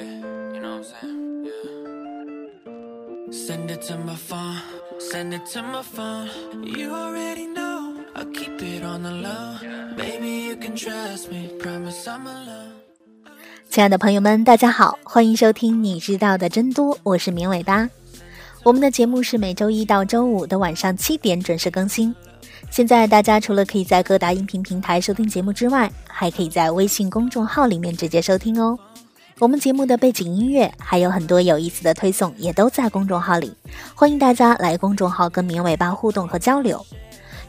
yeah, you know what I'm saying, yeah. Send it to my phone, send it to my phone. You already know, I'll keep it on the low. Baby, you can trust me, promise I'm alone. 亲爱的朋友们，大家好，欢迎收听你知道的真多，我是明尾巴。我们的节目是每周一到周五的晚上7点准时更新。现在大家除了可以在各大音频平台收听节目之外，还可以在微信公众号里面直接收听哦。我们节目的背景音乐还有很多有意思的推送也都在公众号里，欢迎大家来公众号跟绵尾巴互动和交流。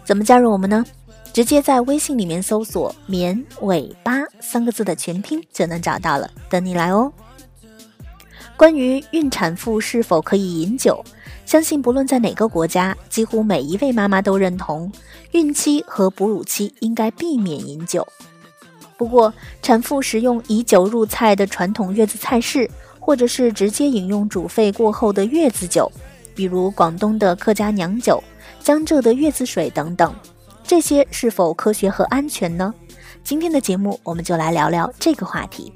怎么加入我们呢？直接在微信里面搜索绵尾巴3个字的全拼就能找到了，等你来哦。关于孕产妇是否可以饮酒，相信不论在哪个国家，几乎每一位妈妈都认同孕期和哺乳期应该避免饮酒。不过产妇食用以酒入菜的传统月子菜式，或者是直接饮用煮沸过后的月子酒，比如广东的客家娘酒、江浙的月子水等等，这些是否科学和安全呢？今天的节目我们就来聊聊这个话题。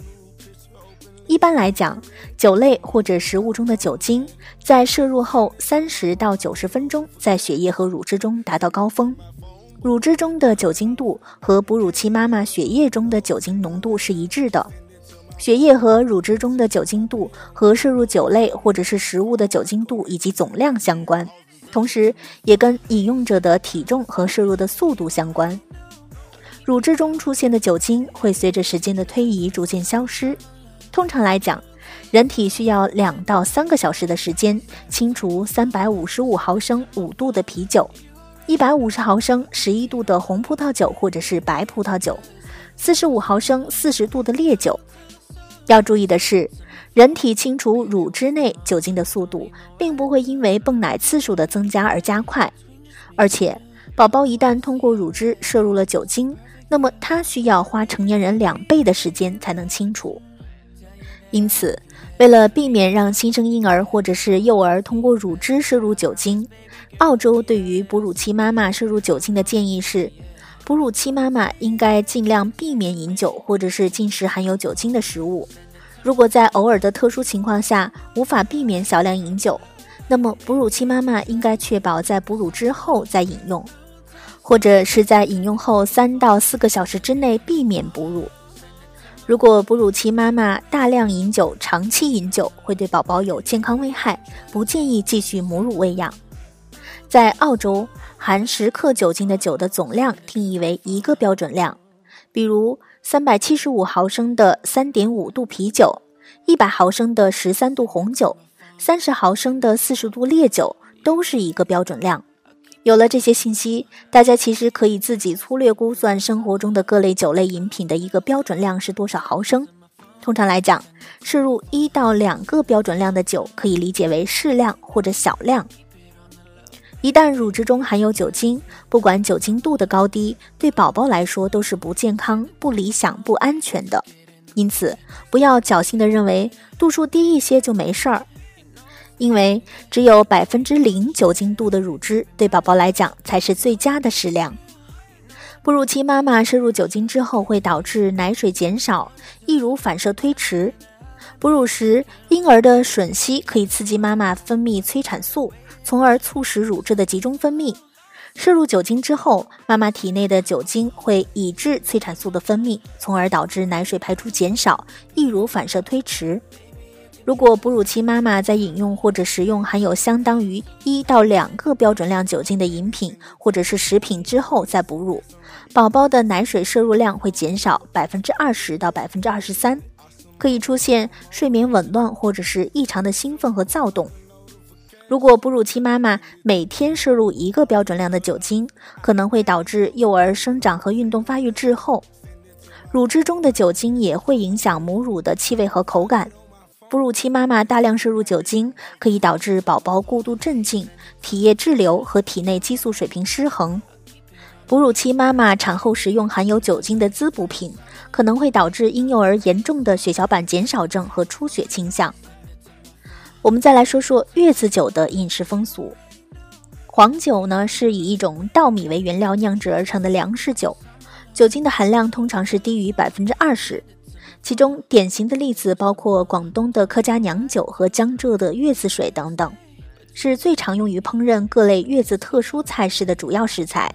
一般来讲，酒类或者食物中的酒精在摄入后30到90分钟在血液和乳汁中达到高峰。乳汁中的酒精度和哺乳期妈妈血液中的酒精浓度是一致的。血液和乳汁中的酒精度和摄入酒类或者是食物的酒精度以及总量相关，同时也跟饮用者的体重和摄入的速度相关。乳汁中出现的酒精会随着时间的推移逐渐消失。通常来讲，人体需要2到3个小时的时间清除355毫升5度的啤酒、150毫升11度的红葡萄酒或者是白葡萄酒、45毫升40度的烈酒。要注意的是，人体清除乳汁内酒精的速度并不会因为泵奶次数的增加而加快，而且宝宝一旦通过乳汁摄入了酒精，那么他需要花成年人2倍的时间才能清除。因此，为了避免让新生婴儿或者是幼儿通过乳汁摄入酒精，澳洲对于哺乳期妈妈摄入酒精的建议是，哺乳期妈妈应该尽量避免饮酒或者是进食含有酒精的食物。如果在偶尔的特殊情况下无法避免少量饮酒，那么哺乳期妈妈应该确保在哺乳之后再饮用，或者是在饮用后3到4个小时之内避免哺乳。如果哺乳期妈妈大量饮酒、长期饮酒，会对宝宝有健康危害，不建议继续母乳喂养。在澳洲，含10克酒精的酒的总量定义为一个标准量，比如375毫升的 3.5 度啤酒、100毫升的13度红酒、30毫升的40度烈酒都是一个标准量。有了这些信息，大家其实可以自己粗略估算生活中的各类酒类饮品的一个标准量是多少毫升。通常来讲，摄入1到2个标准量的酒可以理解为适量或者小量。一旦乳汁中含有酒精，不管酒精度的高低，对宝宝来说都是不健康、不理想、不安全的。因此，不要侥幸地认为度数低一些就没事儿。因为只有0%酒精度的乳汁对宝宝来讲才是最佳的适量。哺乳期妈妈摄入酒精之后会导致奶水减少，易乳反射推迟。哺乳时，婴儿的吮吸可以刺激妈妈分泌催产素，从而促使乳汁的集中分泌。摄入酒精之后，妈妈体内的酒精会抑制催产素的分泌，从而导致奶水排出减少，易乳反射推迟。如果哺乳期妈妈在饮用或者食用含有相当于1到2个标准量酒精的饮品或者是食品之后再哺乳，宝宝的奶水摄入量会减少 20% 到 23%， 可以出现睡眠紊乱或者是异常的兴奋和躁动。如果哺乳期妈妈每天摄入1个标准量的酒精，可能会导致幼儿生长和运动发育滞后。乳汁中的酒精也会影响母乳的气味和口感。哺乳期妈妈大量摄入酒精可以导致宝宝过度镇静、体液滞留和体内激素水平失衡。哺乳期妈妈产后食用含有酒精的滋补品，可能会导致婴幼儿严重的血小板减少症和出血倾向。我们再来说说月子酒的饮食风俗。黄酒呢，是以一种稻米为原料酿制而成的粮食酒，酒精的含量通常是低于20%。其中典型的例子包括广东的客家娘酒和江浙的月子水等等，是最常用于烹饪各类月子特殊菜式的主要食材。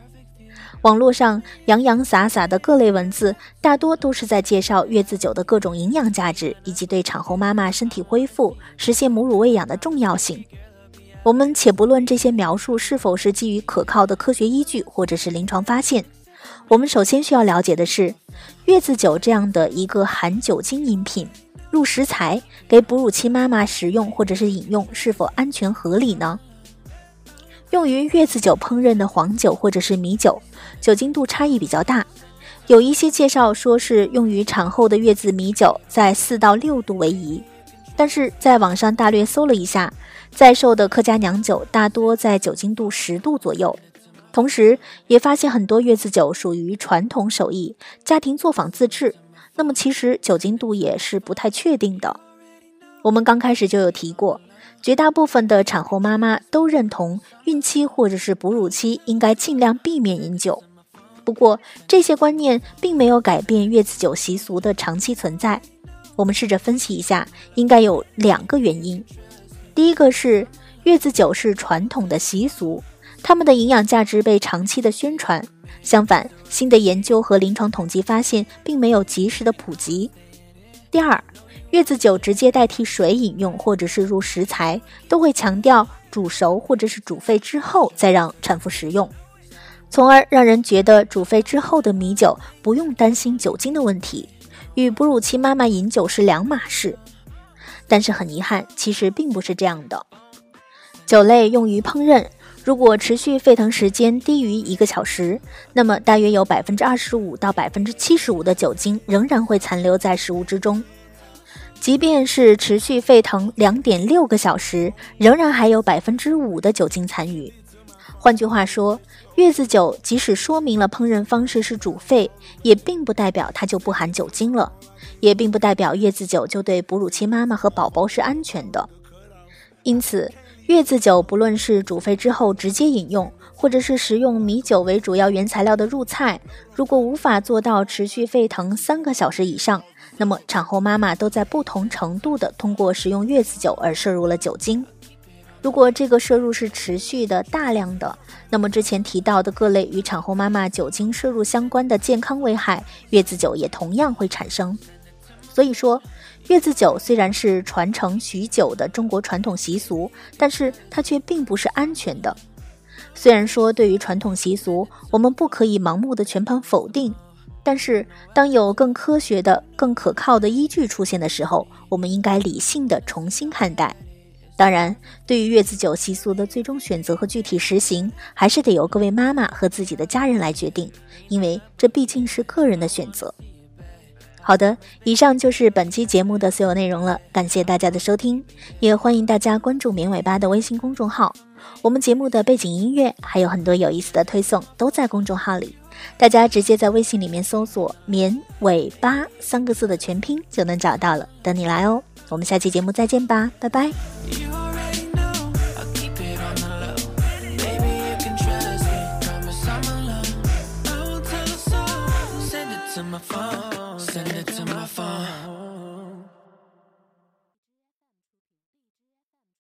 网络上洋洋洒洒的各类文字，大多都是在介绍月子酒的各种营养价值，以及对产后妈妈身体恢复、实现母乳喂养的重要性。我们且不论这些描述是否是基于可靠的科学依据或者是临床发现，我们首先需要了解的是，月子酒这样的一个含酒精饮品入食材，给哺乳期妈妈食用或者是饮用是否安全合理呢？用于月子酒烹饪的黄酒或者是米酒，酒精度差异比较大，有一些介绍说是用于产后的月子米酒在4到6度为宜，但是在网上大略搜了一下，在售的客家娘酒大多在酒精度10度左右。同时也发现很多月子酒属于传统手艺，家庭作坊自制，那么其实酒精度也是不太确定的。我们刚开始就有提过，绝大部分的产后妈妈都认同孕期或者是哺乳期应该尽量避免饮酒，不过这些观念并没有改变月子酒习俗的长期存在。我们试着分析一下，应该有2个原因。第一个是月子酒是传统的习俗，它们的营养价值被长期的宣传，相反新的研究和临床统计发现并没有及时的普及。第二，月子酒直接代替水饮用或者是入食材，都会强调煮熟或者是煮沸之后再让产妇食用，从而让人觉得煮沸之后的米酒不用担心酒精的问题，与哺乳期妈妈饮酒是2码事。但是很遗憾，其实并不是这样的。酒类用于烹饪，如果持续沸腾时间低于1个小时，那么大约有 25% 到 75% 的酒精仍然会残留在食物之中。即便是持续沸腾 2.6 个小时，仍然还有 5% 的酒精残余。换句话说，月子酒即使说明了烹饪方式是煮沸，也并不代表它就不含酒精了，也并不代表月子酒就对哺乳期妈妈和宝宝是安全的。因此月子酒不论是煮沸之后直接饮用，或者是食用米酒为主要原材料的入菜，如果无法做到持续沸腾3个小时以上，那么产后妈妈都在不同程度的通过食用月子酒而摄入了酒精。如果这个摄入是持续的、大量的，那么之前提到的各类与产后妈妈酒精摄入相关的健康危害，月子酒也同样会产生。所以说，月子酒虽然是传承许久的中国传统习俗，但是它却并不是安全的。虽然说对于传统习俗，我们不可以盲目的全盘否定，但是当有更科学的、更可靠的依据出现的时候，我们应该理性的重新看待。当然，对于月子酒习俗的最终选择和具体实行，还是得由各位妈妈和自己的家人来决定，因为这毕竟是个人的选择。好的，以上就是本期节目的所有内容了，感谢大家的收听，也欢迎大家关注棉尾巴的微信公众号，我们节目的背景音乐还有很多有意思的推送都在公众号里，大家直接在微信里面搜索棉尾巴3个字的全拼就能找到了，等你来哦。我们下期节目再见吧，拜拜。